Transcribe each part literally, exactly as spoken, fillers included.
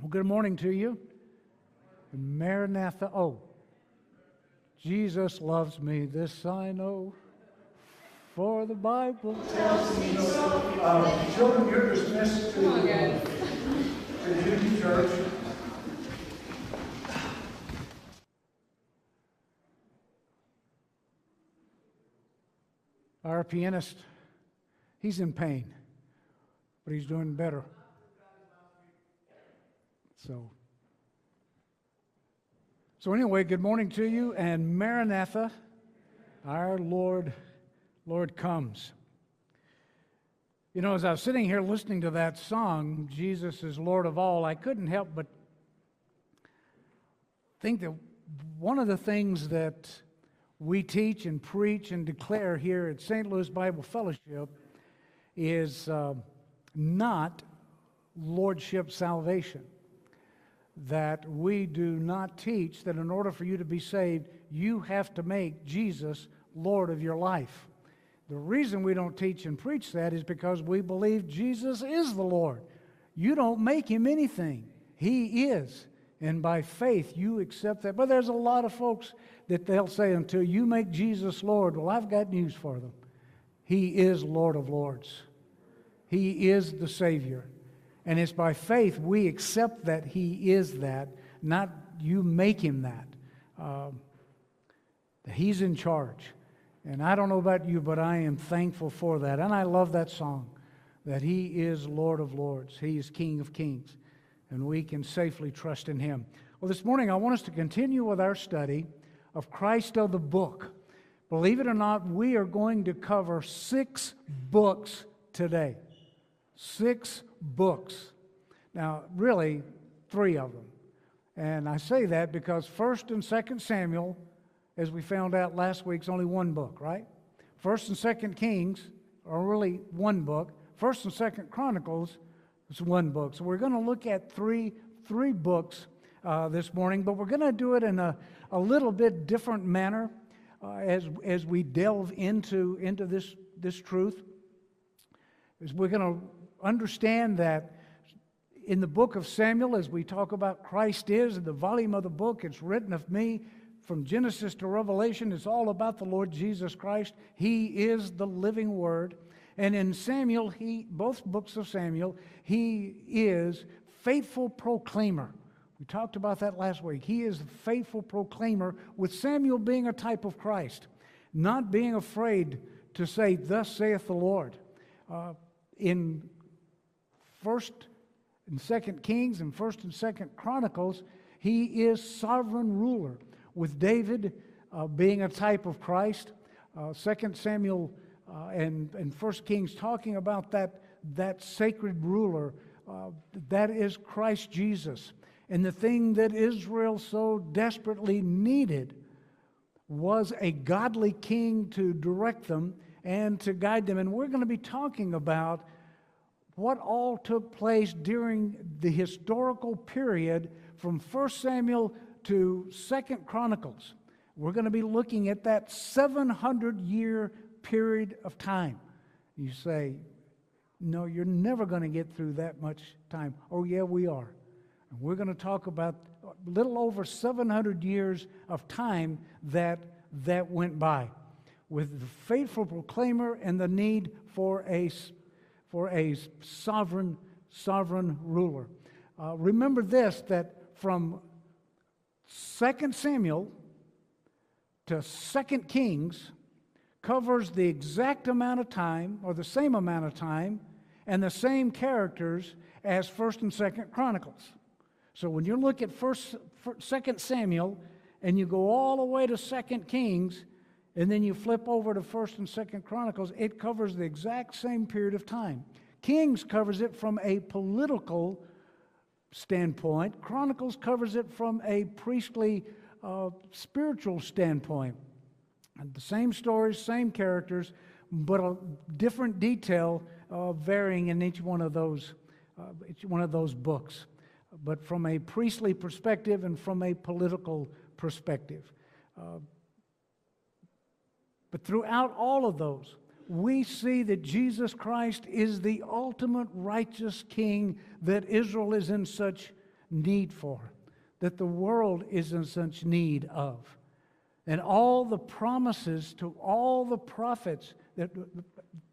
Well, good morning to you. Maranatha, oh, Jesus loves me, this I know, for the Bible tells me so. Uh, children, you're dismissed to, on, uh, to the Union Church. Our pianist, he's in pain, but he's doing better. So, so anyway, good morning to you, and Maranatha, our Lord, Lord comes. You know, as I was sitting here listening to that song, Jesus is Lord of all, I couldn't help but think that one of the things that we teach and preach and declare here at Saint Louis Bible Fellowship is uh, not Lordship Salvation. That we do not teach that in order for you to be saved, you have to make Jesus Lord of your life. The reason we don't teach and preach that is because we believe Jesus is the Lord. You don't make him anything. He is. And by faith, you accept that. But there's a lot of folks that they'll say, until you make Jesus Lord, well, I've got news for them. He is Lord of Lords. He is the Savior. And it's by faith we accept that he is that, not you make him that. Uh, he's in charge. And I don't know about you, but I am thankful for that. And I love that song, that he is Lord of Lords. He is King of Kings. And we can safely trust in him. Well, this morning I want us to continue with our study of Christ of the Book. Believe it or not, we are going to cover six books today. Six books. Now, really, three of them. And I say that because First and Second Samuel, as we found out last week, is only one book, right? First and Second Kings are really one book. First and Second Chronicles is one book. So we're going to look at three, three books uh, this morning, but we're going to do it in a, a little bit different manner uh, as, as we delve into, into this, this truth. Is we're going to understand that in the book of Samuel, as we talk about Christ is, in the volume of the book, it's written of me from Genesis to Revelation. It's all about the Lord Jesus Christ. He is the living Word. And in Samuel, he, both books of Samuel, he is faithful proclaimer. We talked about that last week. He is the faithful proclaimer, with Samuel being a type of Christ, not being afraid to say, thus saith the Lord. Uh, in First and Second Kings and First and Second Chronicles, he is sovereign ruler, with David uh, being a type of Christ. Uh, Second Samuel uh, and, and First Kings talking about that, that sacred ruler, uh, that is Christ Jesus. And the thing that Israel so desperately needed was a godly king to direct them and to guide them. And we're going to be talking about what all took place during the historical period from First Samuel to Second Chronicles. We're going to be looking at that seven hundred year period of time. You say, no, you're never going to get through that much time. Oh, yeah, we are. And we're going to talk about a little over seven hundred years of time that, that went by, with the faithful proclaimer and the need for a, for a sovereign, sovereign ruler. Uh, remember this, that from Second Samuel to Second Kings covers the exact amount of time, or the same amount of time, and the same characters as First and Second Chronicles. So when you look at Second Samuel and you go all the way to Second Kings, and then you flip over to First and Second Chronicles, it covers the exact same period of time. Kings covers it from a political standpoint. Chronicles covers it from a priestly, uh, spiritual standpoint. And the same stories, same characters, but a different detail uh, varying in each one of those, uh, each one of those books. But from a priestly perspective and from a political perspective. Uh, But throughout all of those, we see that Jesus Christ is the ultimate righteous king that Israel is in such need for, that the world is in such need of. And all the promises to all the prophets that,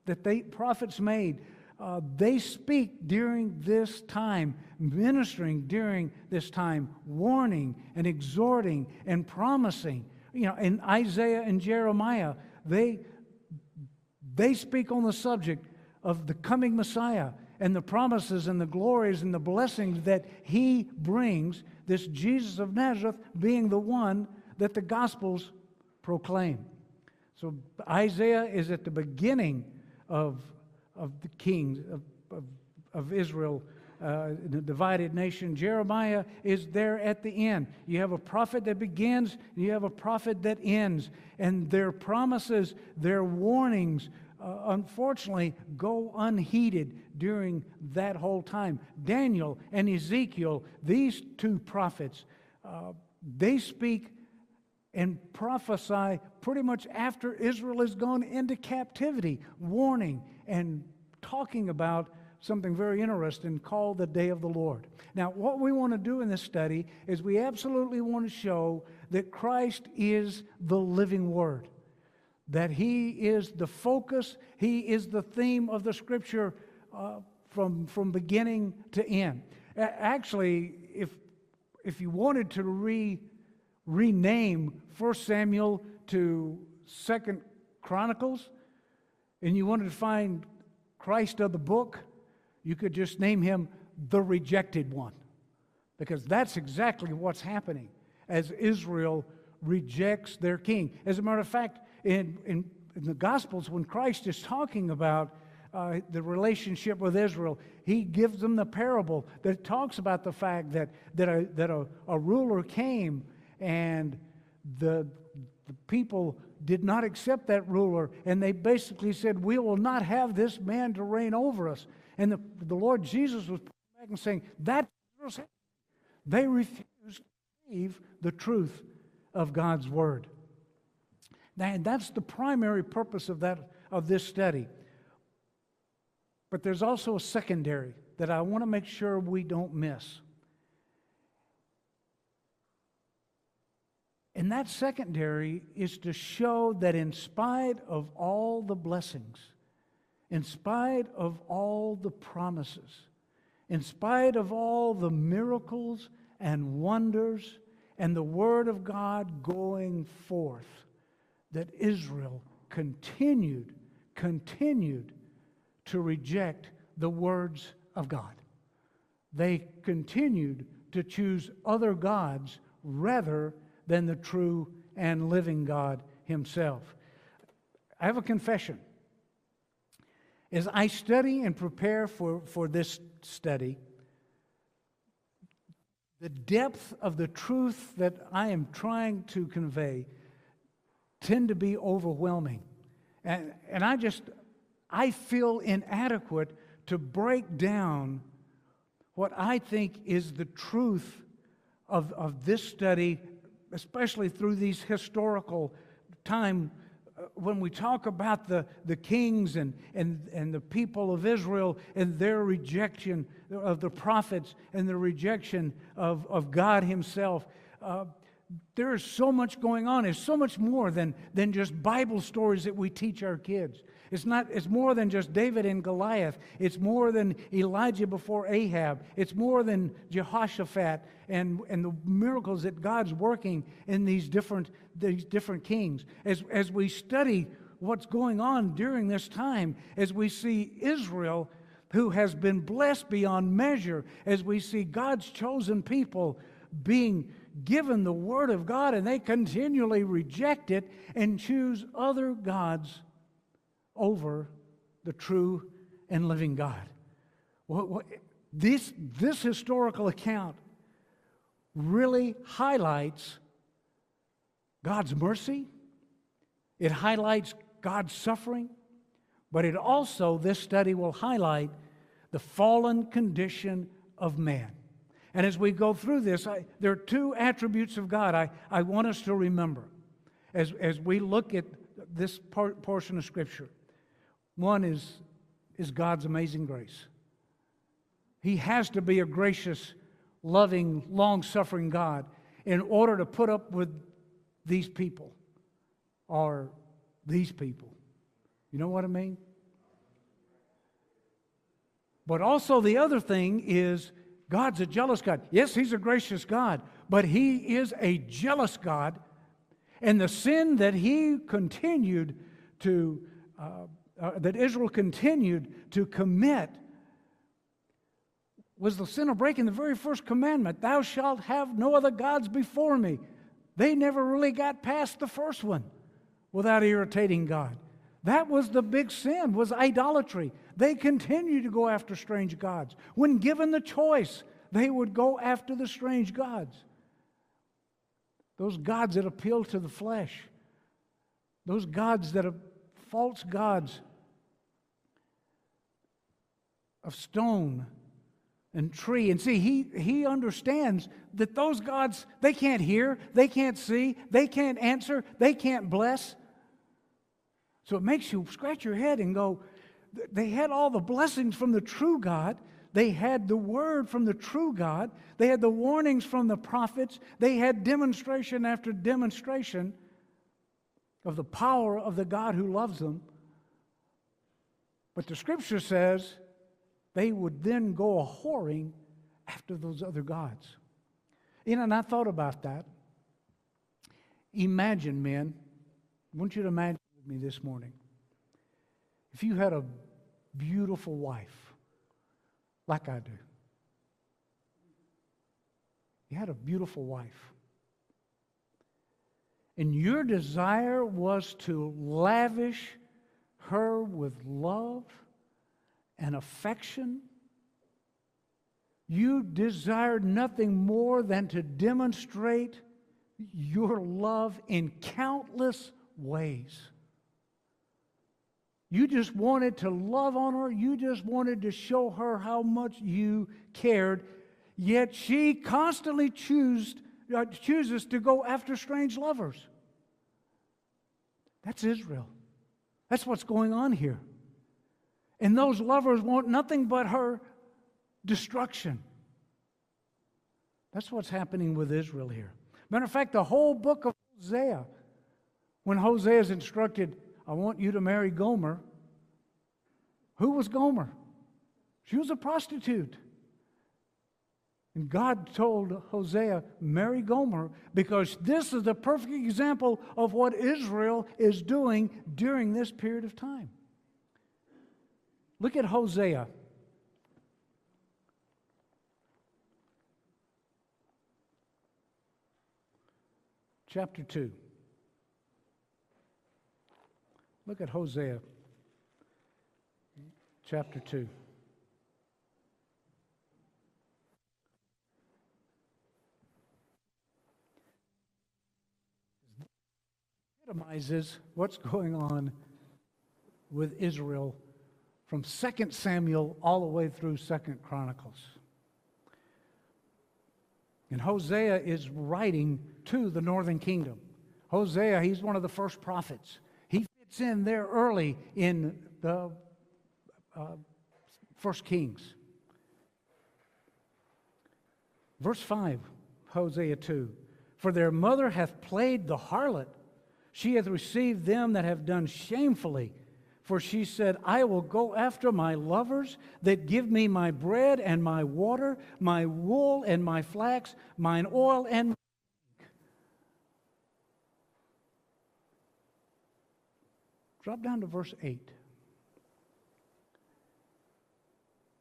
that they prophets made, uh, they speak during this time, ministering during this time, warning and exhorting and promising. You know, in Isaiah and Jeremiah, they they speak on the subject of the coming Messiah and the promises and the glories and the blessings that he brings, this Jesus of Nazareth being the one that the Gospels proclaim. So Isaiah is at the beginning of, of the kings of, of, of Israel, uh, the divided nation. Jeremiah is there at the end. You have a prophet that begins, and you have a prophet that ends. And their promises, their warnings, uh, unfortunately, go unheeded during that whole time. Daniel and Ezekiel, these two prophets, uh, they speak and prophesy pretty much after Israel has gone into captivity, warning and talking about something very interesting called the Day of the Lord. Now, what we want to do in this study is we absolutely want to show that Christ is the living Word, that He is the focus, He is the theme of the Scripture uh, from, from beginning to end. Actually, if, if you wanted to read rename First Samuel to Second Chronicles, and you wanted to find Christ of the Book, you could just name him the Rejected One, because that's exactly what's happening as Israel rejects their king. As a matter of fact, in, in, in the Gospels, when Christ is talking about Uh, the relationship with Israel, he gives them the parable that talks about the fact that, that, a, that a, a ruler came and the, the people did not accept that ruler, and they basically said, we will not have this man to reign over us. And the, the Lord Jesus was back and saying, that they refused to believe the truth of God's Word. And that's the primary purpose of, that, of this study. But there's also a secondary that I want to make sure we don't miss. And that secondary is to show that in spite of all the blessings, in spite of all the promises, in spite of all the miracles and wonders and the Word of God going forth, that Israel continued, continued to reject the words of God. They continued to choose other gods rather than the true and living God Himself. I have a confession. As I study and prepare for, for this study, the depth of the truth that I am trying to convey tend to be overwhelming. And, and I just... I feel inadequate to break down what I think is the truth of, of this study, especially through these historical time uh, when we talk about the, the kings and, and, and the people of Israel and their rejection of the prophets and the rejection of, of God Himself. Uh, there is so much going on. It's so much more than, than just Bible stories that we teach our kids. It's not, it's more than just David and Goliath. It's more than Elijah before Ahab. It's more than Jehoshaphat and, and the miracles that God's working in these different, these different kings. As, as we study what's going on during this time, as we see Israel, who has been blessed beyond measure, as we see God's chosen people being given the Word of God, and they continually reject it and choose other gods over the true and living God. What, what, this, this historical account really highlights God's mercy. It highlights God's suffering, but it also, this study will highlight the fallen condition of man. And as we go through this, I, there are two attributes of God I, I want us to remember as, as we look at this part, portion of Scripture. One is, is God's amazing grace. He has to be a gracious loving, long-suffering God in order to put up with these people or these people. You know what I mean? But also the other thing is God's a jealous God. Yes, He's a gracious God, but He is a jealous God. And the sin that He continued to, uh, uh, that Israel continued to commit was the sin of breaking the very first commandment. Thou shalt have no other gods before me. They never really got past the first one without irritating God. That was the big sin, was idolatry. They continued to go after strange gods. When given the choice, they would go after the strange gods. Those gods that appeal to the flesh. Those gods that are false gods of stone and tree. And see, he, he understands that those gods, they can't hear, they can't see, they can't answer, they can't bless. So it makes you scratch your head and go, they had all the blessings from the true God. They had the word from the true God. They had the warnings from the prophets. They had demonstration after demonstration of the power of the God who loves them. But the Scripture says they would then go a-whoring after those other gods. You know, and I thought about that. Imagine, men, I want you to imagine with me this morning, if you had a beautiful wife, like I do. You had a beautiful wife. And your desire was to lavish her with love and affection. You desired nothing more than to demonstrate your love in countless ways. You just wanted to love on her. You just wanted to show her how much you cared. Yet she constantly choose, uh, chooses to go after strange lovers. That's Israel. That's what's going on here. And those lovers want nothing but her destruction. That's what's happening with Israel here. Matter of fact, the whole book of Hosea, when Hosea is instructed, I want you to marry Gomer. Who was Gomer? She was a prostitute. And God told Hosea, marry Gomer, because this is the perfect example of what Israel is doing during this period of time. Look at Hosea. Chapter two. Look at Hosea, chapter two. It epitomizes what's going on with Israel from Second Samuel all the way through Second Chronicles. And Hosea is writing to the northern kingdom. Hosea, he's one of the first prophets. It's in there early in the uh, First Kings. Verse five, Hosea two. For their mother hath played the harlot. She hath received them that have done shamefully. For she said, I will go after my lovers that give me my bread and my water, my wool and my flax, mine oil and my Drop down to verse eight.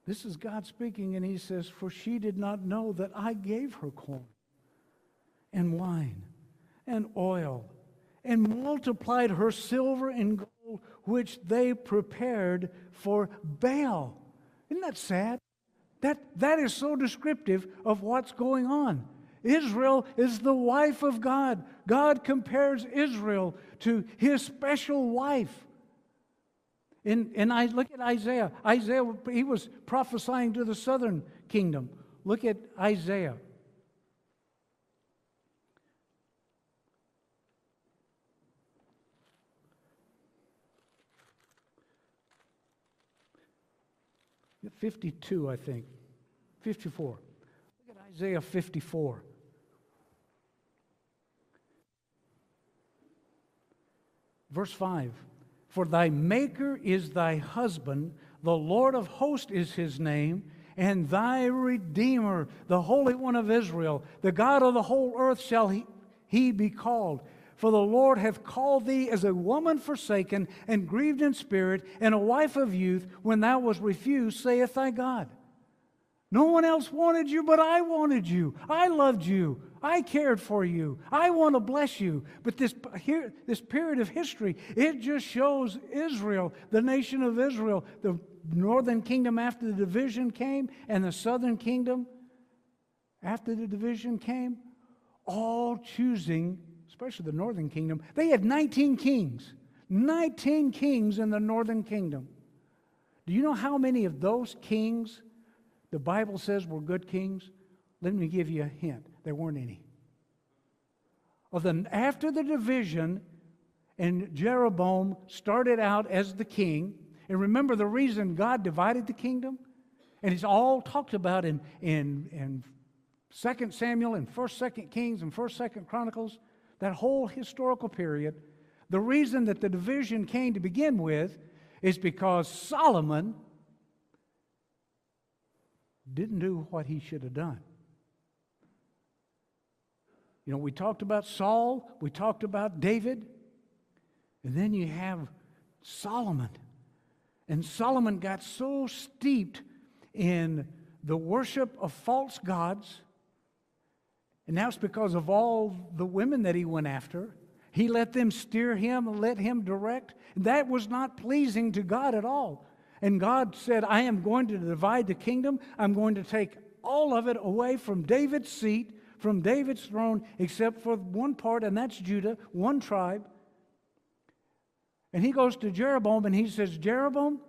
This is God speaking, and He says, for she did not know that I gave her corn and wine and oil and multiplied her silver and gold, which they prepared for Baal. Isn't that sad? That, that is so descriptive of what's going on. Israel is the wife of God. God compares Israel to His special wife. And, and I look at Isaiah. Isaiah, he was prophesying to the southern kingdom. Look at Isaiah. fifty-two, I think. fifty-four. Look at Isaiah fifty-four. Verse five, for thy maker is thy husband, the Lord of hosts is his name, and thy Redeemer, the Holy One of Israel, the God of the whole earth shall he, he be called. For the Lord hath called thee as a woman forsaken and grieved in spirit, and a wife of youth, when thou wast refused, saith thy God. No one else wanted you, but I wanted you. I loved you. I cared for you. I want to bless you. But this, here, this period of history, it just shows Israel, the nation of Israel, the northern kingdom after the division came, and the southern kingdom after the division came, all choosing, especially the northern kingdom. They had nineteen kings. nineteen kings in the northern kingdom. Do you know how many of those kings the Bible says were good kings? Let me give you a hint. There weren't any. Well, then after the division, and Jeroboam started out as the king, and remember the reason God divided the kingdom? And it's all talked about in, in, in Second Samuel and First, Second Kings and First, Second Chronicles, that whole historical period. The reason that the division came to begin with is because Solomon didn't do what he should have done. You know, we talked about Saul, we talked about David, and then you have Solomon. And Solomon got so steeped in the worship of false gods, and now it's because of all the women that he went after. He let them steer him and let him direct. That was not pleasing to God at all. And God said, I am going to divide the kingdom. I'm going to take all of it away from David's seat, from David's throne, except for one part, and that's Judah, one tribe. And he goes to Jeroboam and he says, Jeroboam,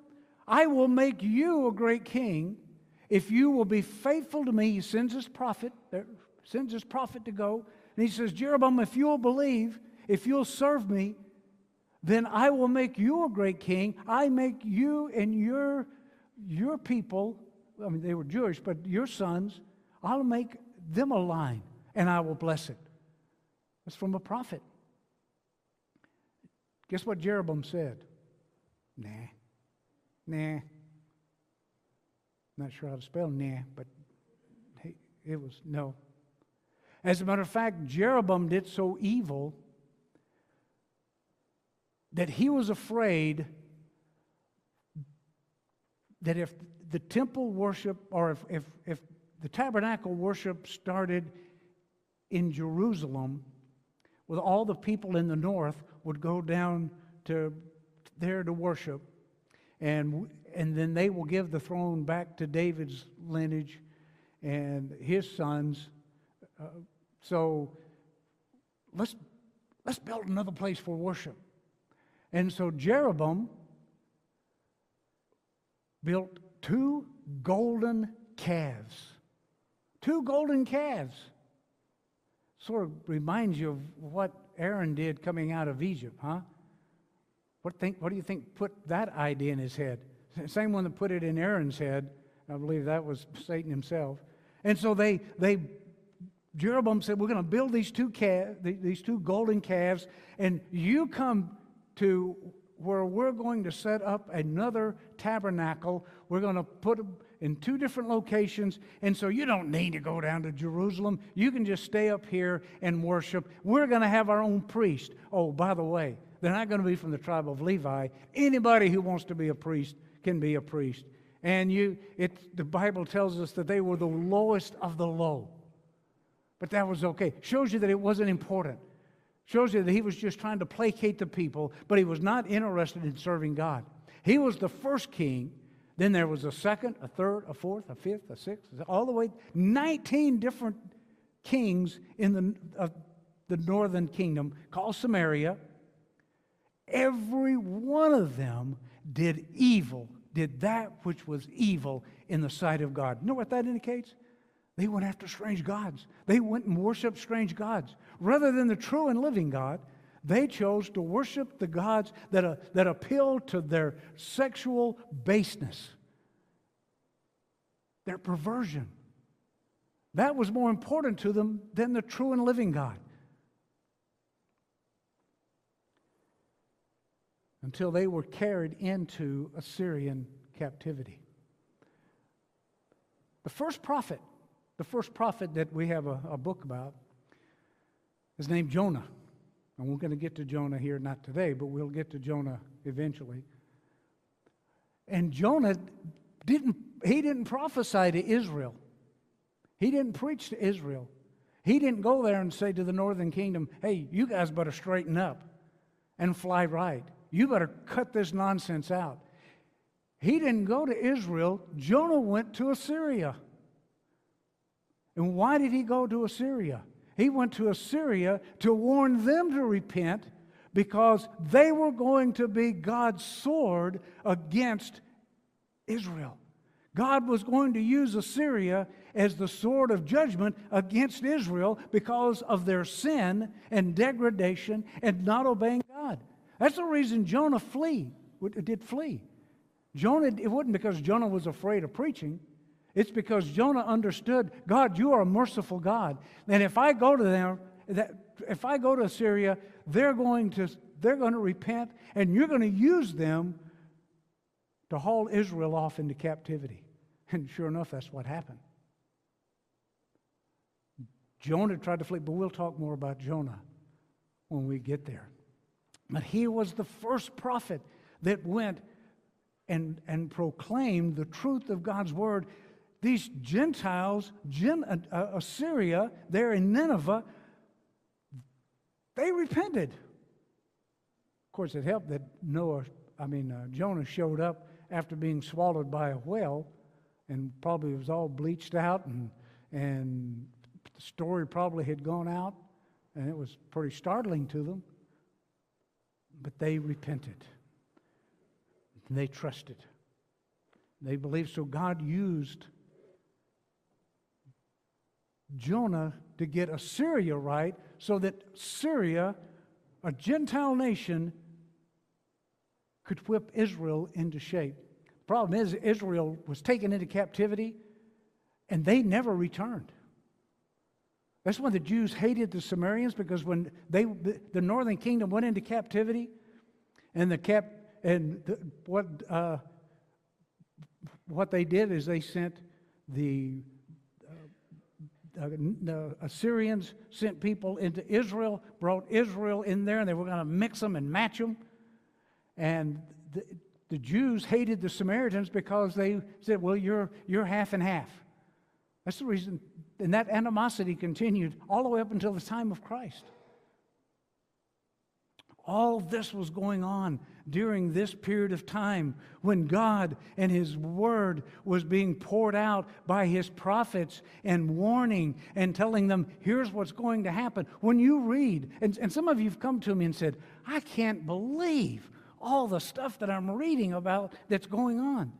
I will make you a great king if you will be faithful to me. He sends his prophet, sends his prophet to go, and he says, Jeroboam, if you'll believe, if you'll serve me, then I will make you a great king. I make you and your, your people, I mean, they were Jewish, but your sons, I'll make them a line, and I will bless it. That's from a prophet. Guess what Jeroboam said? Nah. Nah. Not sure how to spell nah, but it was no. As a matter of fact, Jeroboam did so evil that he was afraid that if the temple worship, or if, if, if the tabernacle worship started in Jerusalem, with all the people in the north would go down to there to worship, and and then they will give the throne back to David's lineage and his sons. Uh, so let's let's build another place for worship. And so Jeroboam built two golden calves. Two golden calves. Sort of reminds you of what Aaron did coming out of Egypt, huh? What think? What do you think put that idea in his head? Same one that put it in Aaron's head. I believe that was Satan himself. And so they they Jeroboam said, we're going to build these two calves, these two golden calves, and you come to where we're going to set up another tabernacle. We're going to put them in two different locations, and so you don't need to go down to Jerusalem. You can just stay up here and worship. We're going to have our own priest. Oh, by the way, they're not going to be from the tribe of Levi. Anybody who wants to be a priest can be a priest. And you, it, the Bible tells us that they were the lowest of the low. But that was okay. Shows you that it wasn't important. Shows you that he was just trying to placate the people, but he was not interested in serving God. He was the first king. Then there was a second, a third, a fourth, a fifth, a sixth, all the way, nineteen different kings in the, uh, the northern kingdom called Samaria. Every one of them did evil, did that which was evil in the sight of God. You know what that indicates? They went after strange gods. They went and worshiped strange gods. Rather than the true and living God, they chose to worship the gods that, uh, that appeal to their sexual baseness, their perversion, That was more important to them than the true and living God. Until they were carried into Assyrian captivity. The first prophet, the first prophet that we have a, a book about is named Jonah. And we're going to get to Jonah here, not today, but we'll get to Jonah eventually. And Jonah didn't, he didn't prophesy to Israel. He didn't preach to Israel. He didn't go there and say to the northern kingdom, hey, you guys better straighten up and fly right. You better cut this nonsense out. He didn't go to Israel. Jonah went to Assyria. And why did he go to Assyria? He went to Assyria to warn them to repent because they were going to be God's sword against Israel. God was going to use Assyria as the sword of judgment against Israel because of their sin and degradation and not obeying God. That's the reason Jonah flee, did flee. Jonah, it wasn't because Jonah was afraid of preaching. It's because Jonah understood, God, you are a merciful God. And if I go to them, that, if I go to Assyria, they're going to, they're going to repent, and you're going to use them to haul Israel off into captivity. And sure enough, that's what happened. Jonah tried to flee, but we'll talk more about Jonah when we get there. But he was the first prophet that went and, and proclaimed the truth of God's word. These Gentiles, Gen, uh, Assyria, there in Nineveh, they repented. Of course, it helped that Noah, I mean uh, Jonah showed up after being swallowed by a whale, and probably was all bleached out, and and the story probably had gone out, and it was pretty startling to them. But they repented. They trusted. They believed. So God used Jonah to get Assyria right so that Syria, a Gentile nation, could whip Israel into shape. The problem is Israel was taken into captivity and they never returned. That's why the Jews hated the Samaritans, because when they the northern kingdom went into captivity, and the cap and the, what uh, what they did is they sent the uh, uh, the Assyrians sent people into Israel, brought Israel in there, and they were going to mix them and match them. And the, the Jews hated the Samaritans because they said, "Well, you're you're half and half." That's the reason. And that animosity continued all the way up until the time of Christ. All this was going on during this period of time when God and His Word was being poured out by His prophets and warning and telling them, here's what's going to happen. When you read, and, and some of you have come to me and said, I can't believe all the stuff that I'm reading about that's going on.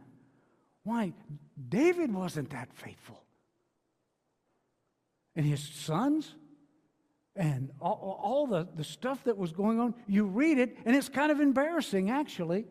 Why? David wasn't that faithful. And his sons, and all, all the, the stuff that was going on. You read it, and it's kind of embarrassing, actually.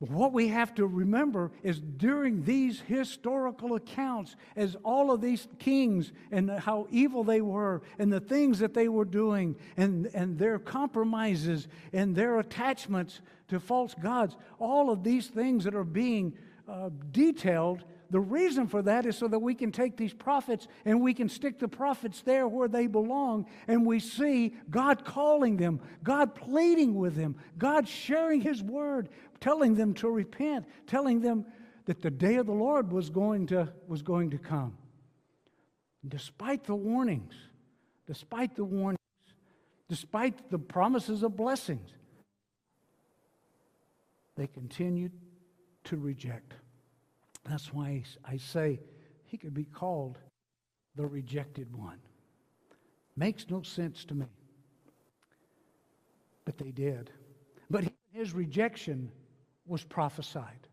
But what we have to remember is during these historical accounts, as all of these kings and how evil they were, and the things that they were doing, and, and their compromises, and their attachments to false gods, all of these things that are being uh, detailed. The reason for that is so that we can take these prophets and we can stick the prophets there where they belong, and we see God calling them, God pleading with them, God sharing His word, telling them to repent, telling them that the day of the Lord was going to, was going to come. Despite the warnings, despite the warnings, despite the promises of blessings, they continued to reject. That's why I say he could be called the rejected one. Makes no sense to me. But they did. But his rejection was prophesied.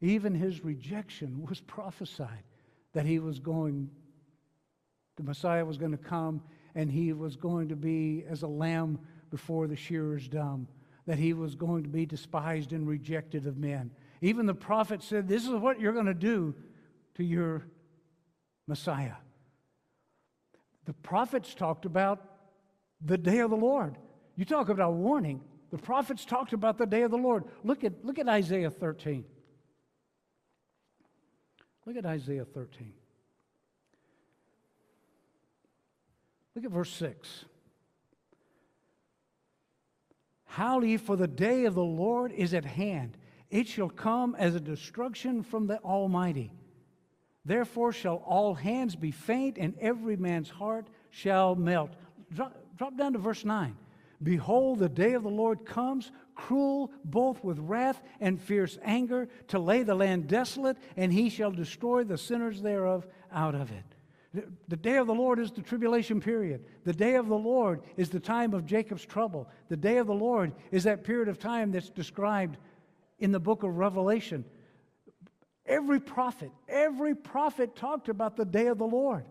Even his rejection was prophesied, that he was going, the Messiah was going to come, and he was going to be as a lamb before the shearer's dumb, that he was going to be despised and rejected of men. Even the prophet said, this is what you're going to do to your Messiah. The prophets talked about the day of the Lord. You talk about warning. The prophets talked about the day of the Lord. Look at, look at Isaiah thirteen. Look at Isaiah thirteen. Look at verse six. Howl ye, for the day of the Lord is at hand. It shall come as a destruction from the Almighty. Therefore shall all hands be faint, and every man's heart shall melt. Drop, drop down to verse nine. Behold, the day of the Lord comes, cruel both with wrath and fierce anger, to lay the land desolate, and he shall destroy the sinners thereof out of it. The day of the Lord is the tribulation period. The day of the Lord is the time of Jacob's trouble. The day of the Lord is that period of time that's described in the book of Revelation. Every prophet, every prophet talked about the day of the Lord.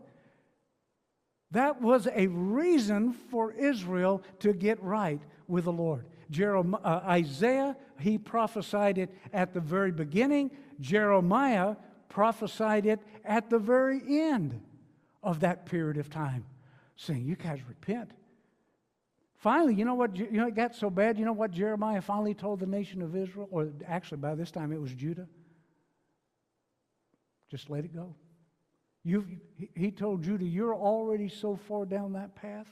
That was a reason for Israel to get right with the Lord. Jeremiah, uh, Isaiah, he prophesied it at the very beginning. Jeremiah prophesied it at the very end of that period of time, saying, you guys repent. Finally, you know what? You know, it got so bad, you know what Jeremiah finally told the nation of Israel? Or actually, by this time, it was Judah. Just let it go. You've, he told Judah, you're already so far down that path.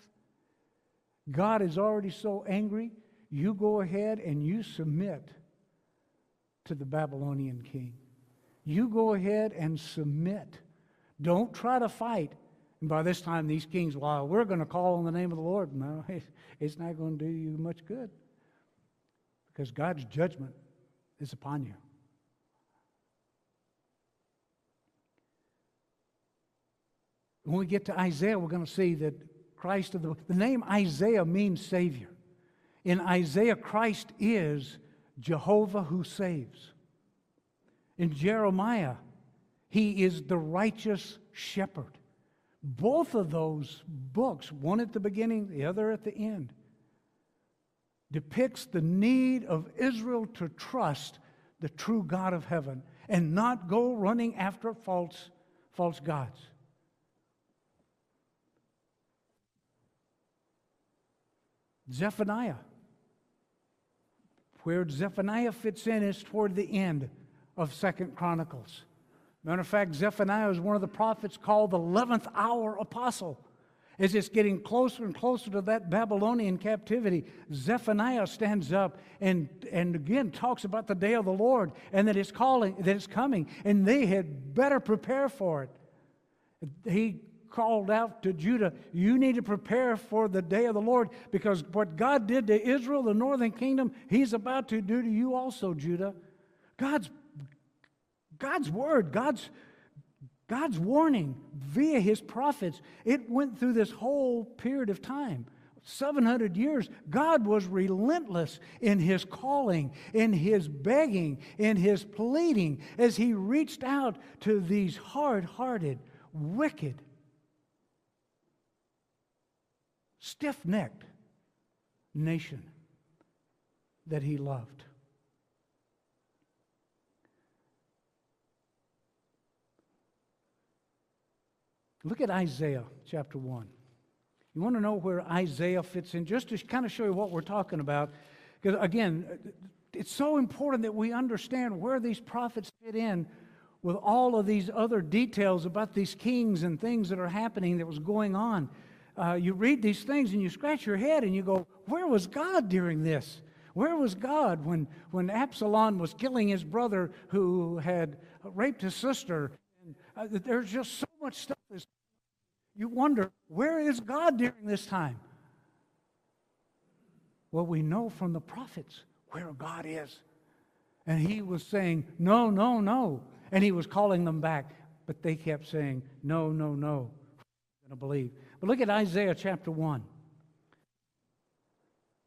God is already so angry. You go ahead and you submit to the Babylonian king. You go ahead and submit. Don't try to fight. And by this time, these kings, well, we're going to call on the name of the Lord. No, it's not going to do you much good, because God's judgment is upon you. When we get to Isaiah, we're going to see that Christ of the Book, the name Isaiah means Savior. In Isaiah, Christ is Jehovah who saves. In Jeremiah, he is the righteous shepherd. Both of those books, one at the beginning, the other at the end, depicts the need of Israel to trust the true God of heaven and not go running after false, false gods. Zephaniah. Where Zephaniah fits in is toward the end of Second Chronicles. Matter of fact, Zephaniah is one of the prophets called the eleventh hour apostle. As it's getting closer and closer to that Babylonian captivity, Zephaniah stands up and, and again talks about the day of the Lord and that it's calling, that it's coming, and they had better prepare for it. He called out to Judah, you need to prepare for the day of the Lord, because what God did to Israel, the northern kingdom, he's about to do to you also, Judah. God's, God's word, God's, God's warning via his prophets, it went through this whole period of time. seven hundred years, God was relentless in his calling, in his begging, in his pleading, as he reached out to these hard-hearted, wicked, stiff-necked nation that he loved. Look at Isaiah chapter one. You want to know where Isaiah fits in, just to kind of show you what we're talking about. Because again, it's so important that we understand where these prophets fit in with all of these other details about these kings and things that are happening, that was going on. Uh, you read these things and you scratch your head and you go, where was God during this? Where was God when, when Absalom was killing his brother who had raped his sister? And, uh, there's just so much stuff. You wonder, where is God during this time? Well, we know from the prophets where God is. And he was saying, no, no, no. And he was calling them back. But they kept saying, no, no, no. We're going to believe. But look at Isaiah chapter one.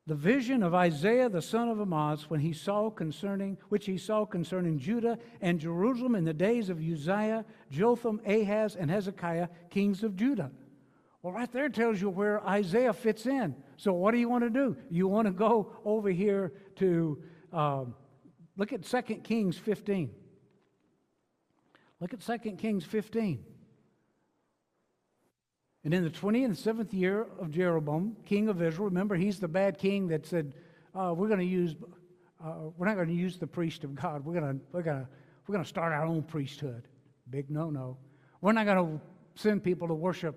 The vision of Isaiah the son of Amoz, when he saw concerning, which he saw concerning Judah and Jerusalem in the days of Uzziah, Jotham, Ahaz, and Hezekiah, kings of Judah. Well, right there tells you where Isaiah fits in. So what do you want to do? You want to go over here to, um, look at Second Kings fifteen. Look at Second Kings fifteen. And in the twenty-seventh year of Jeroboam, king of Israel, remember he's the bad king that said, uh, "We're going to use, uh, we're not going to use the priest of God. We're going to, we're going to, we're going to start our own priesthood." Big no-no. We're not going to send people to worship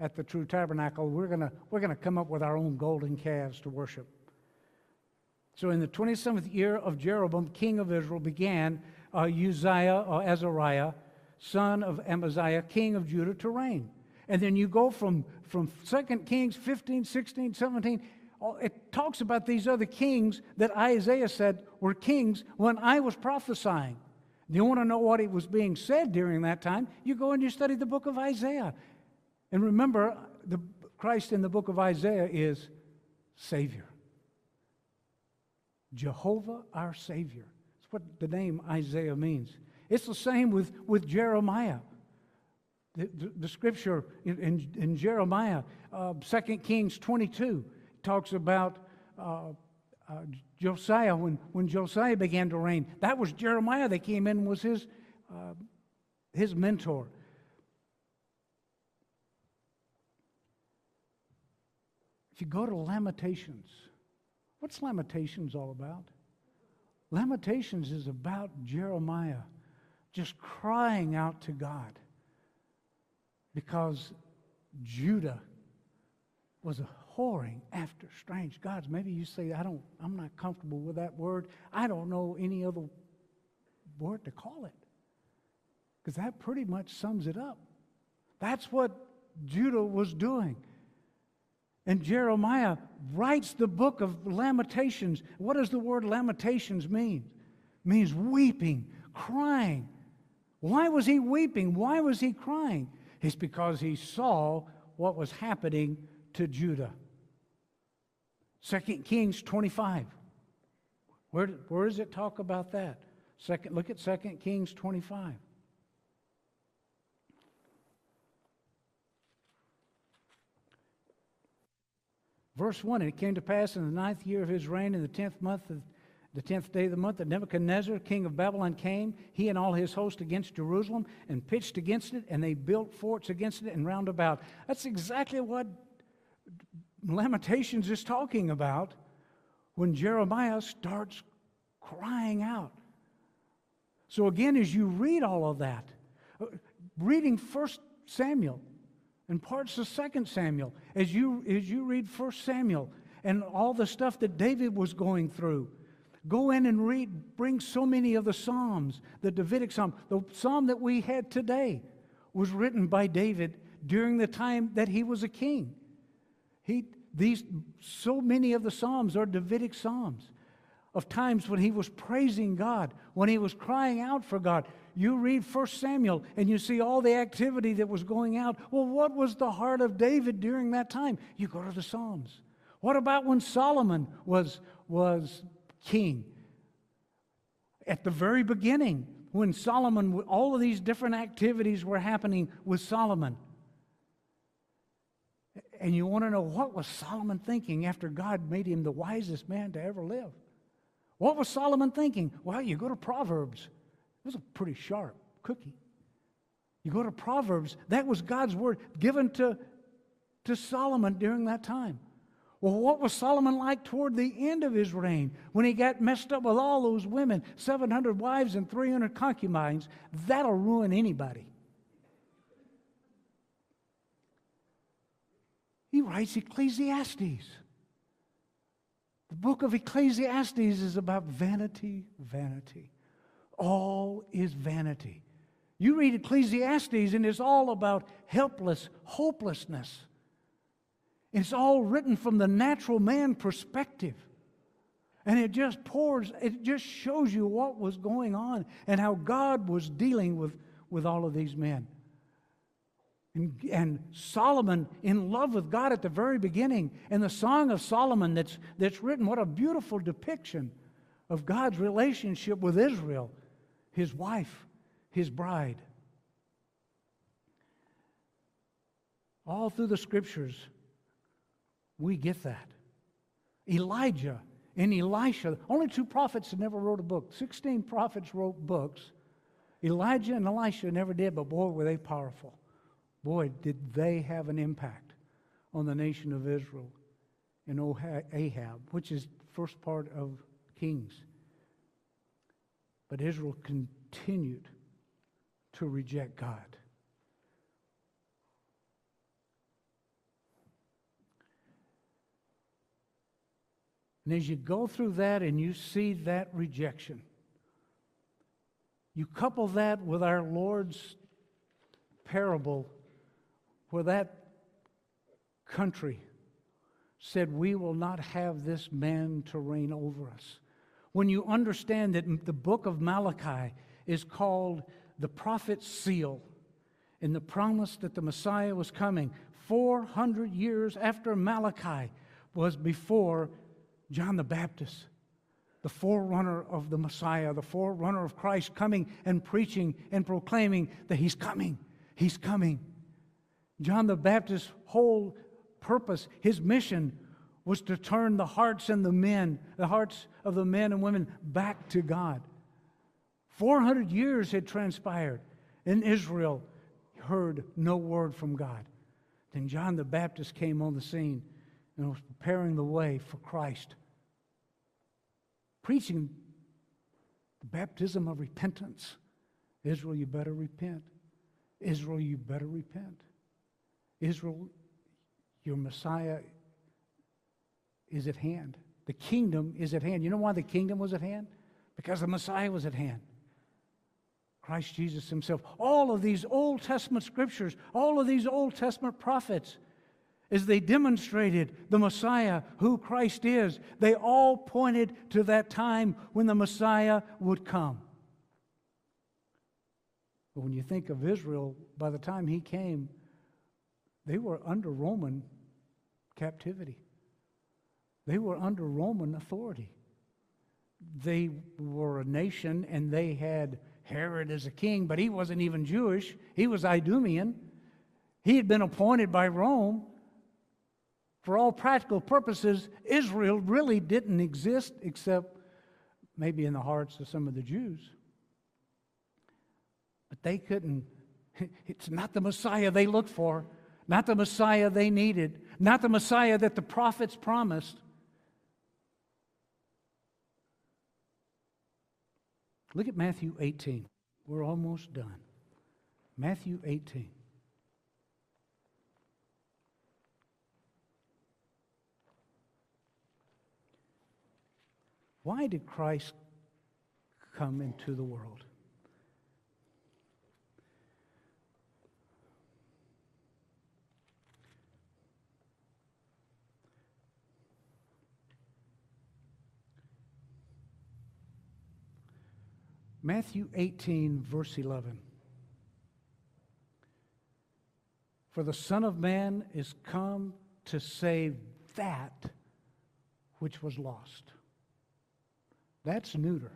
at the true tabernacle. We're going to, we're going to come up with our own golden calves to worship. So in the twenty-seventh year of Jeroboam, king of Israel, began uh, Uzziah or Azariah, son of Amaziah, king of Judah, to reign. And then you go from, from Second Kings fifteen, sixteen, seventeen. It talks about these other kings that Isaiah said were kings when I was prophesying. You want to know what it was being said during that time? You go and you study the book of Isaiah. And remember, the Christ in the book of Isaiah is Savior. Jehovah our Savior. That's what the name Isaiah means. It's the same with, with Jeremiah. The, the, the scripture in, in, in Jeremiah, uh, Second Kings twenty-two, talks about uh, uh, Josiah, when, when Josiah began to reign. That was Jeremiah that came in and was his, uh, his mentor. If you go to Lamentations, what's Lamentations all about? Lamentations is about Jeremiah just crying out to God because Judah was a whoring after strange gods. Maybe you say, I don't, I'm not comfortable with that word. I don't know any other word to call it. Because that pretty much sums it up. That's what Judah was doing. And Jeremiah writes the book of Lamentations. What does the word Lamentations mean? It means weeping, crying. Why was he weeping? Why was he crying? It's because he saw what was happening to Judah. Second Kings twenty-five. Where, where does it talk about that? Second, look at Second Kings twenty-five. Verse one, and it came to pass in the ninth year of his reign, in the tenth month, of the tenth day of the month, that Nebuchadnezzar, king of Babylon, came, he and all his host against Jerusalem, and pitched against it, and they built forts against it and round about. That's exactly what Lamentations is talking about when Jeremiah starts crying out. So again, as you read all of that, reading First Samuel, and parts of Second Samuel, as you, as you read First Samuel and all the stuff that David was going through, go in and read, bring so many of the Psalms, the Davidic Psalm. The Psalm that we had today was written by David during the time that he was a king. He, these, so many of the Psalms are Davidic Psalms of times when he was praising God, when he was crying out for God. You read First Samuel and you see all the activity that was going out. Well, what was the heart of David during that time? You go to the Psalms. What about when Solomon was, was king? At the very beginning, when Solomon, all of these different activities were happening with Solomon. And you want to know, what was Solomon thinking after God made him the wisest man to ever live? What was Solomon thinking? Well, you go to Proverbs. It was a pretty sharp cookie. You go to Proverbs, that was God's word given to, to Solomon during that time. Well, what was Solomon like toward the end of his reign when he got messed up with all those women, seven hundred wives and three hundred concubines? That'll ruin anybody. He writes Ecclesiastes. The book of Ecclesiastes is about vanity, vanity. All is vanity. You read Ecclesiastes and it's all about helpless, hopelessness. It's all written from the natural man perspective. And it just pours, it just shows you what was going on and how God was dealing with, with all of these men. And, and Solomon in love with God at the very beginning. And the Song of Solomon that's, that's written, what a beautiful depiction of God's relationship with Israel, his wife, his bride. All through the scriptures, we get that. Elijah and Elisha, only two prophets that never wrote a book. sixteen prophets wrote books, Elijah and Elisha never did, but boy, were they powerful. Boy, did they have an impact on the nation of Israel and Ahab, which is the first part of Kings. But Israel continued to reject God. And as you go through that and you see that rejection, you couple that with our Lord's parable where that country said, we will not have this man to reign over us. When you understand that the book of Malachi is called the prophet's seal and the promise that the Messiah was coming four hundred years after Malachi was before John the Baptist, the forerunner of the Messiah, the forerunner of Christ, coming and preaching and proclaiming that he's coming, he's coming. John the Baptist's whole purpose, his mission, was to turn the hearts and the men, the hearts of the men and women back to God. four hundred years had transpired, and Israel heard no word from God. Then John the Baptist came on the scene and was preparing the way for Christ, preaching the baptism of repentance. Israel, you better repent. Israel, you better repent. Israel, your Messiah is at hand. The kingdom is at hand. You know why the kingdom was at hand? Because the Messiah was at hand. Christ Jesus himself. All of these Old Testament scriptures, all of these Old Testament prophets, as they demonstrated the Messiah, who Christ is, they all pointed to that time when the Messiah would come. But when you think of Israel, by the time he came, they were under Roman captivity. They were under Roman authority. They were a nation, and they had Herod as a king, but he wasn't even Jewish. He was Idumean. He had been appointed by Rome. For all practical purposes, Israel really didn't exist except maybe in the hearts of some of the Jews. But they couldn't. It's not the Messiah they looked for. Not the Messiah they needed, not the Messiah that the prophets promised. Look at Matthew eighteen. We're almost done. Matthew eighteen. Why did Christ come into the world? Matthew eighteen, verse eleven. For the Son of Man is come to save that which was lost. That's neuter.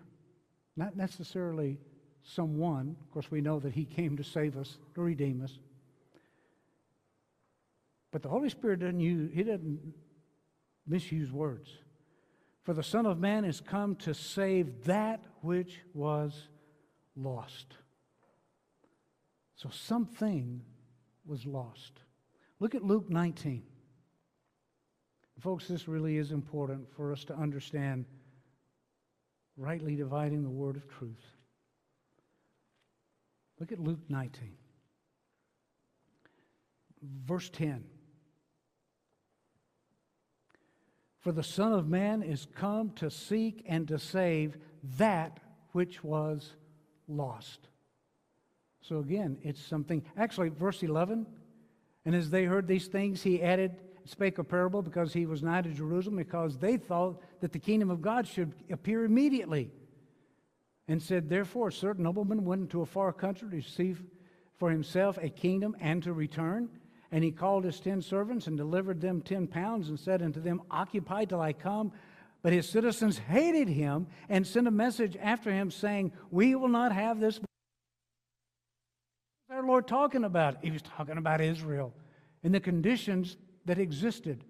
Not necessarily someone. Of course, we know that he came to save us, to redeem us. But the Holy Spirit doesn't use, he doesn't misuse words. For the Son of Man is come to save that which was lost. So something was lost. Look at Luke nineteen. Folks, this really is important for us to understand rightly dividing the word of truth. Look at Luke nineteen. Verse ten. For the Son of Man is come to seek and to save that which was lost. So again, it's something. Actually, verse eleven, and as they heard these things, he added, spake a parable, because he was nigh to Jerusalem, because they thought that the kingdom of God should appear immediately. And said, therefore, a certain nobleman went into a far country to receive for himself a kingdom and to return. And he called his ten servants and delivered them ten pounds and said unto them, Occupy till I come. But his citizens hated him and sent a message after him saying, We will not have this. What was our Lord talking about? He was talking about Israel and the conditions that existed.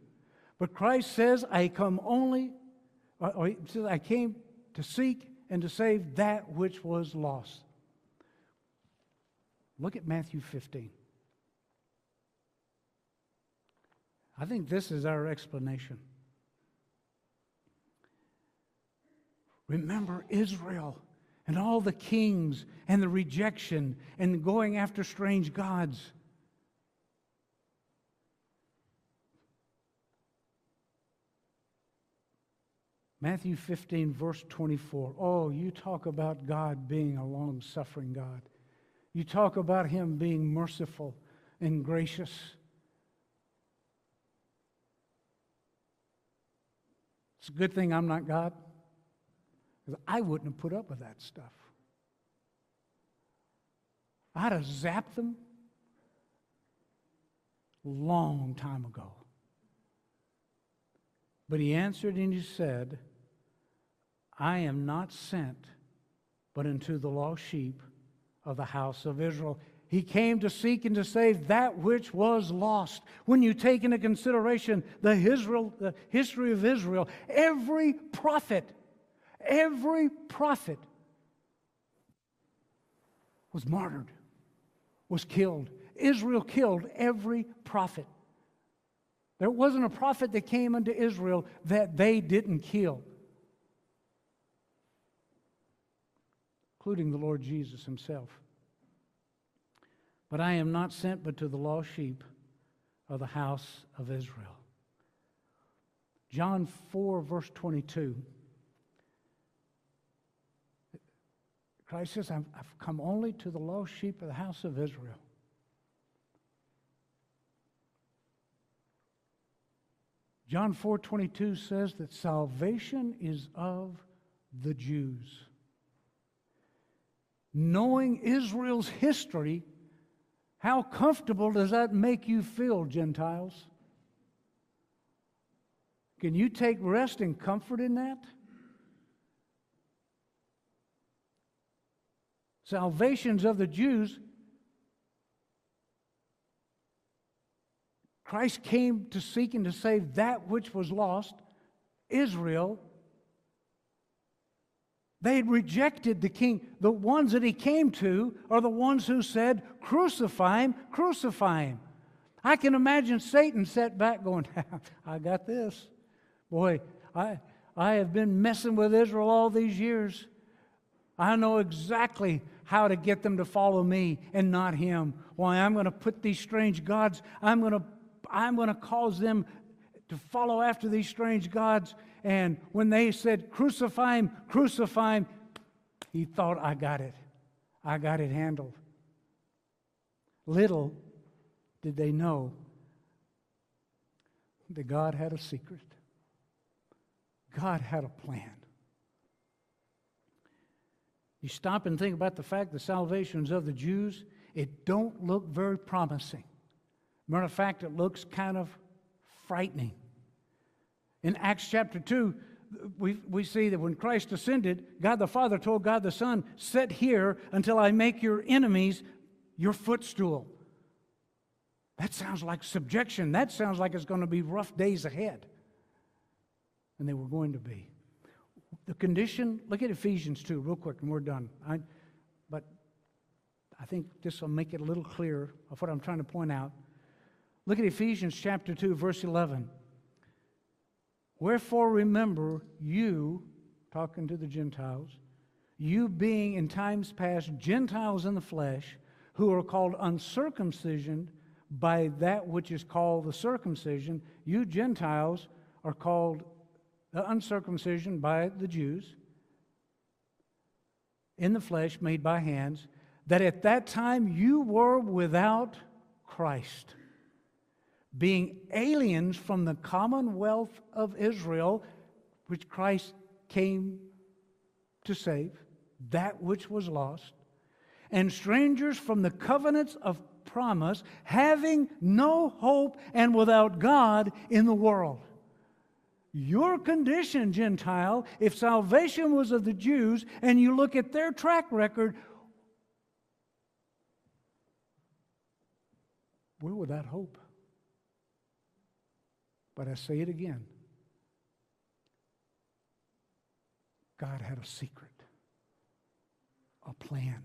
But Christ says, I come only, or he says, I came to seek and to save that which was lost. Look at Matthew fifteen. I think this is our explanation. Remember Israel and all the kings and the rejection and going after strange gods. Matthew fifteen, verse twenty-four. Oh, you talk about God being a long-suffering God. You talk about Him being merciful and gracious. It's a good thing I'm not God, because I wouldn't have put up with that stuff. I'd have zapped them a long time ago. But He answered and He said, I am not sent but unto the lost sheep of the house of Israel. He came to seek and to save that which was lost. When you take into consideration the, Israel, the history of Israel, every prophet, every prophet was martyred, was killed. Israel killed every prophet. There wasn't a prophet that came unto Israel that they didn't kill, including the Lord Jesus Himself. But I am not sent but to the lost sheep of the house of Israel. John four, verse twenty-two. Christ says, I've come only to the lost sheep of the house of Israel. John four twenty-two says that salvation is of the Jews. Knowing Israel's history, how comfortable does that make you feel, Gentiles? Can you take rest and comfort in that? Salvation's of the Jews. Christ came to seek and to save that which was lost, Israel. They had rejected the king. The ones that He came to are the ones who said, crucify Him, crucify Him. I can imagine Satan sat back going, I got this. Boy, I, I have been messing with Israel all these years. I know exactly how to get them to follow me and not Him. Why, I'm going to put these strange gods, I'm going to I'm going to cause them to follow after these strange gods. And when they said, crucify Him, crucify Him, he thought, I got it. I got it handled. Little did they know that God had a secret. God had a plan. You stop and think about the fact that salvation's of the Jews. It don't look very promising. Matter of fact, it looks kind of frightening. In Acts chapter two, we, we see that when Christ ascended, God the Father told God the Son, sit here until I make your enemies your footstool. That sounds like subjection. That sounds like it's going to be rough days ahead. And they were going to be. The condition, look at Ephesians two real quick and we're done. I, but I think this will make it a little clearer of what I'm trying to point out. Look at Ephesians chapter two, verse eleven. Wherefore remember you, talking to the Gentiles, you being in times past Gentiles in the flesh, who are called uncircumcision by that which is called the circumcision. You Gentiles are called the uncircumcision by the Jews, in the flesh made by hands, that at that time you were without Christ, being aliens from the commonwealth of Israel, which Christ came to save, that which was lost, and strangers from the covenants of promise, having no hope and without God in the world. Your condition, Gentile, if salvation was of the Jews, and you look at their track record, we're without hope. But I say it again, God had a secret, a plan.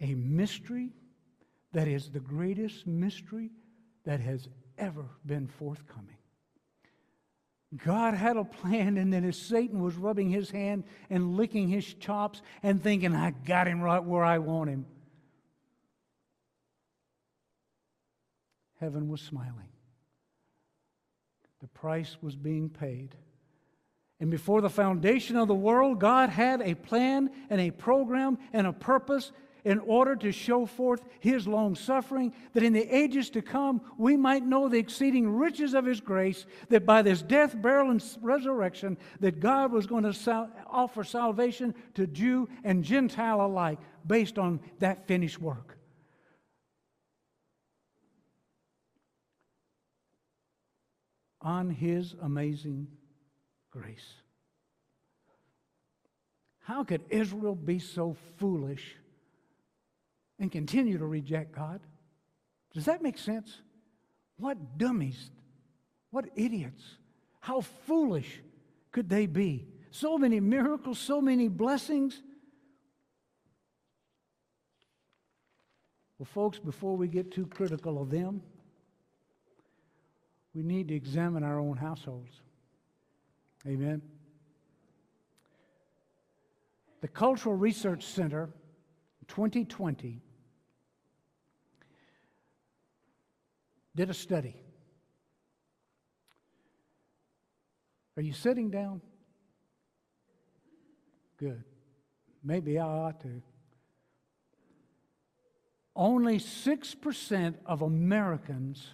a mystery that is the greatest mystery that has ever been forthcoming. God had a plan, and then as Satan was rubbing his hand and licking his chops and thinking, I got him right where I want him, heaven was smiling. The price was being paid. And before the foundation of the world, God had a plan and a program and a purpose in order to show forth His long-suffering, that in the ages to come we might know the exceeding riches of His grace, that by this death, burial, and resurrection, that God was going to sal- offer salvation to Jew and Gentile alike based on that finished work. On His amazing grace. How could Israel be so foolish and continue to reject God? Does that make sense? What dummies, what idiots, how foolish could they be? So many miracles, so many blessings. Well, folks, before we get too critical of them, we need to examine our own households. Amen. The Cultural Research Center, twenty twenty, did a study. Are you sitting down? Good. Maybe I ought to. Only six percent of Americans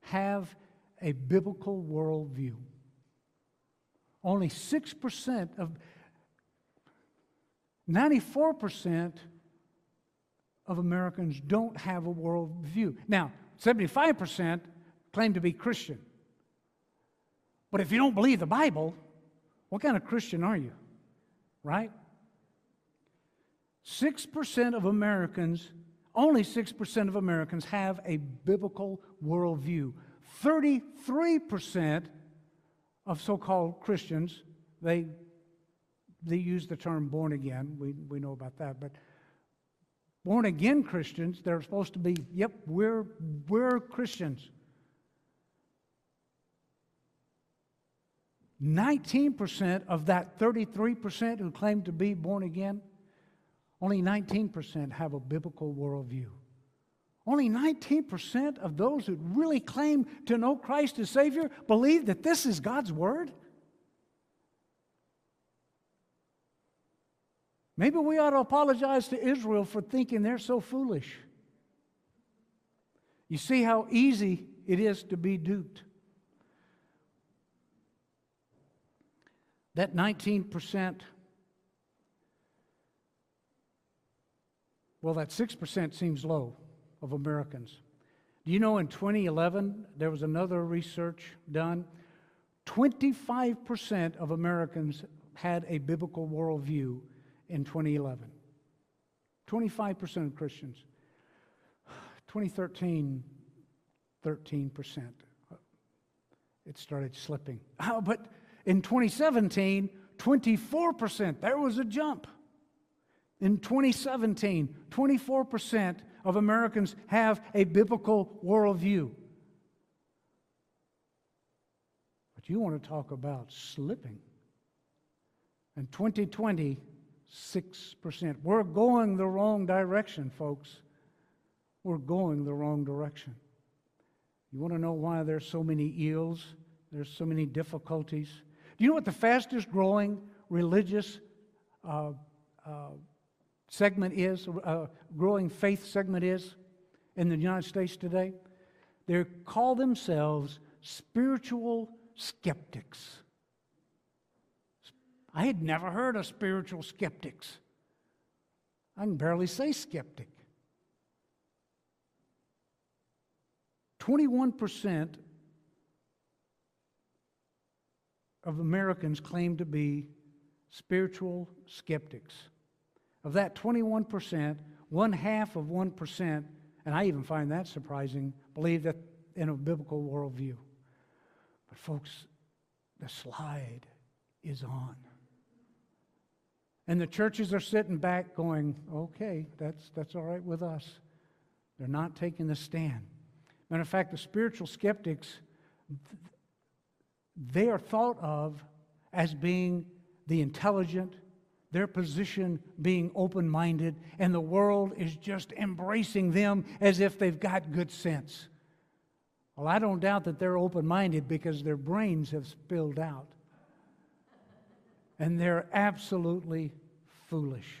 have a biblical worldview. Only six percent of, ninety-four percent of Americans don't have a worldview. Now, seventy-five percent claim to be Christian. But if you don't believe the Bible, what kind of Christian are you? Right? six percent of Americans, only six percent of Americans have a biblical worldview. thirty-three percent of so-called Christians, they they use the term born again. We, we know about that, but born again Christians, they're supposed to be, yep, we're we're Christians. nineteen percent of that thirty-three percent who claim to be born again, only nineteen percent have a biblical worldview. Only nineteen percent of those who really claim to know Christ as Savior believe that this is God's Word. Maybe we ought to apologize to Israel for thinking they're so foolish. You see how easy it is to be duped. That nineteen percent, well, that six percent seems low. Of Americans. Do you know in twenty eleven there was another research done? twenty-five percent of Americans had a biblical worldview in twenty eleven. twenty-five percent of Christians. twenty thirteen, thirteen percent. It started slipping. Oh, but in twenty seventeen, twenty-four percent. There was a jump. In twenty seventeen, twenty-four percent of Americans have a biblical worldview. But you want to talk about slipping. In twenty twenty, six percent. We're going the wrong direction, folks. We're going the wrong direction. You want to know why there's so many ills? There's so many difficulties. Do you know what the fastest growing religious uh, uh, segment is, uh, growing faith segment is in the United States today? They call themselves spiritual skeptics. I had never heard of spiritual skeptics. I can barely say skeptic. twenty-one percent of Americans claim to be spiritual skeptics. Of that twenty-one percent, one half of one percent, and I even find that surprising, believe that in a biblical worldview. But folks, the slide is on. And the churches are sitting back going, okay, that's, that's all right with us. They're not taking the stand. Matter of fact, the spiritual skeptics, they are thought of as being the intelligent, their position being open-minded, and the world is just embracing them as if they've got good sense. Well, I don't doubt that they're open-minded because their brains have spilled out. And they're absolutely foolish.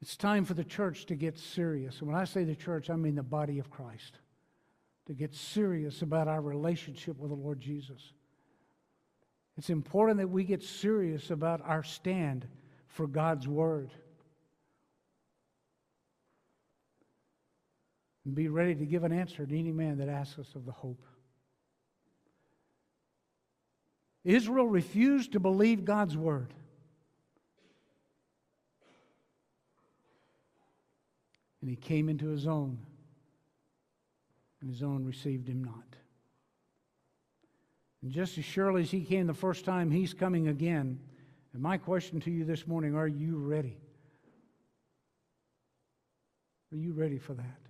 It's time for the church to get serious. And when I say the church, I mean the body of Christ. To get serious about our relationship with the Lord Jesus. It's important that we get serious about our stand for God's Word. And be ready to give an answer to any man that asks us of the hope. Israel refused to believe God's word. And he came into his own, and his own received him not. And just as surely as he came the first time, he's coming again. And my question to you this morning, are you ready? Are you ready for that?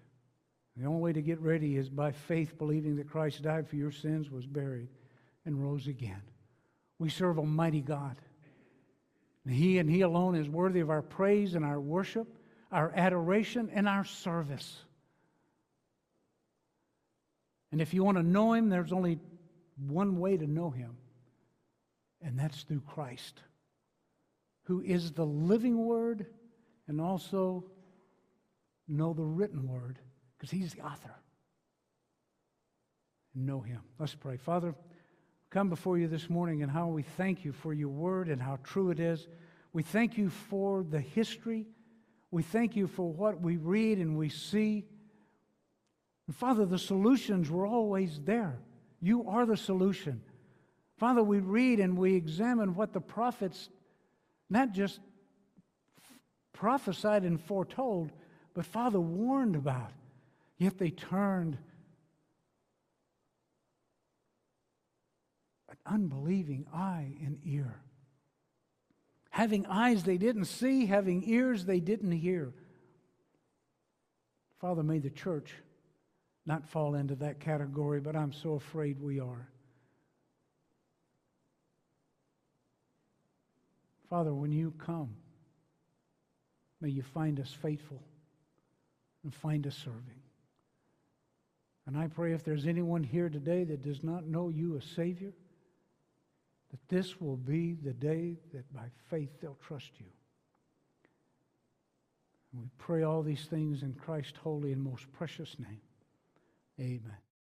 The only way to get ready is by faith, believing that Christ died for your sins, was buried, and rose again. We serve a mighty God. And He and He alone is worthy of our praise and our worship, our adoration and our service. And if you want to know Him, there's only one way to know Him, and that's through Christ, who is the living Word, and also know the written Word, because He's the author. Know Him. Let's pray. Father, come before you this morning, and how we thank you for your word and how true it is. We thank you for the history. We thank you for what we read and we see. And Father, the solutions were always there. You are the solution. Father, we read and we examine what the prophets not just prophesied and foretold, but Father, warned about. Yet they turned unbelieving eye and ear. Having eyes they didn't see, having ears they didn't hear. Father, may the church not fall into that category, but I'm so afraid we are. Father, when you come, may you find us faithful and find us serving. And I pray if there's anyone here today that does not know you as Savior, that this will be the day that by faith they'll trust you. And we pray all these things in Christ's holy and most precious name. Amen.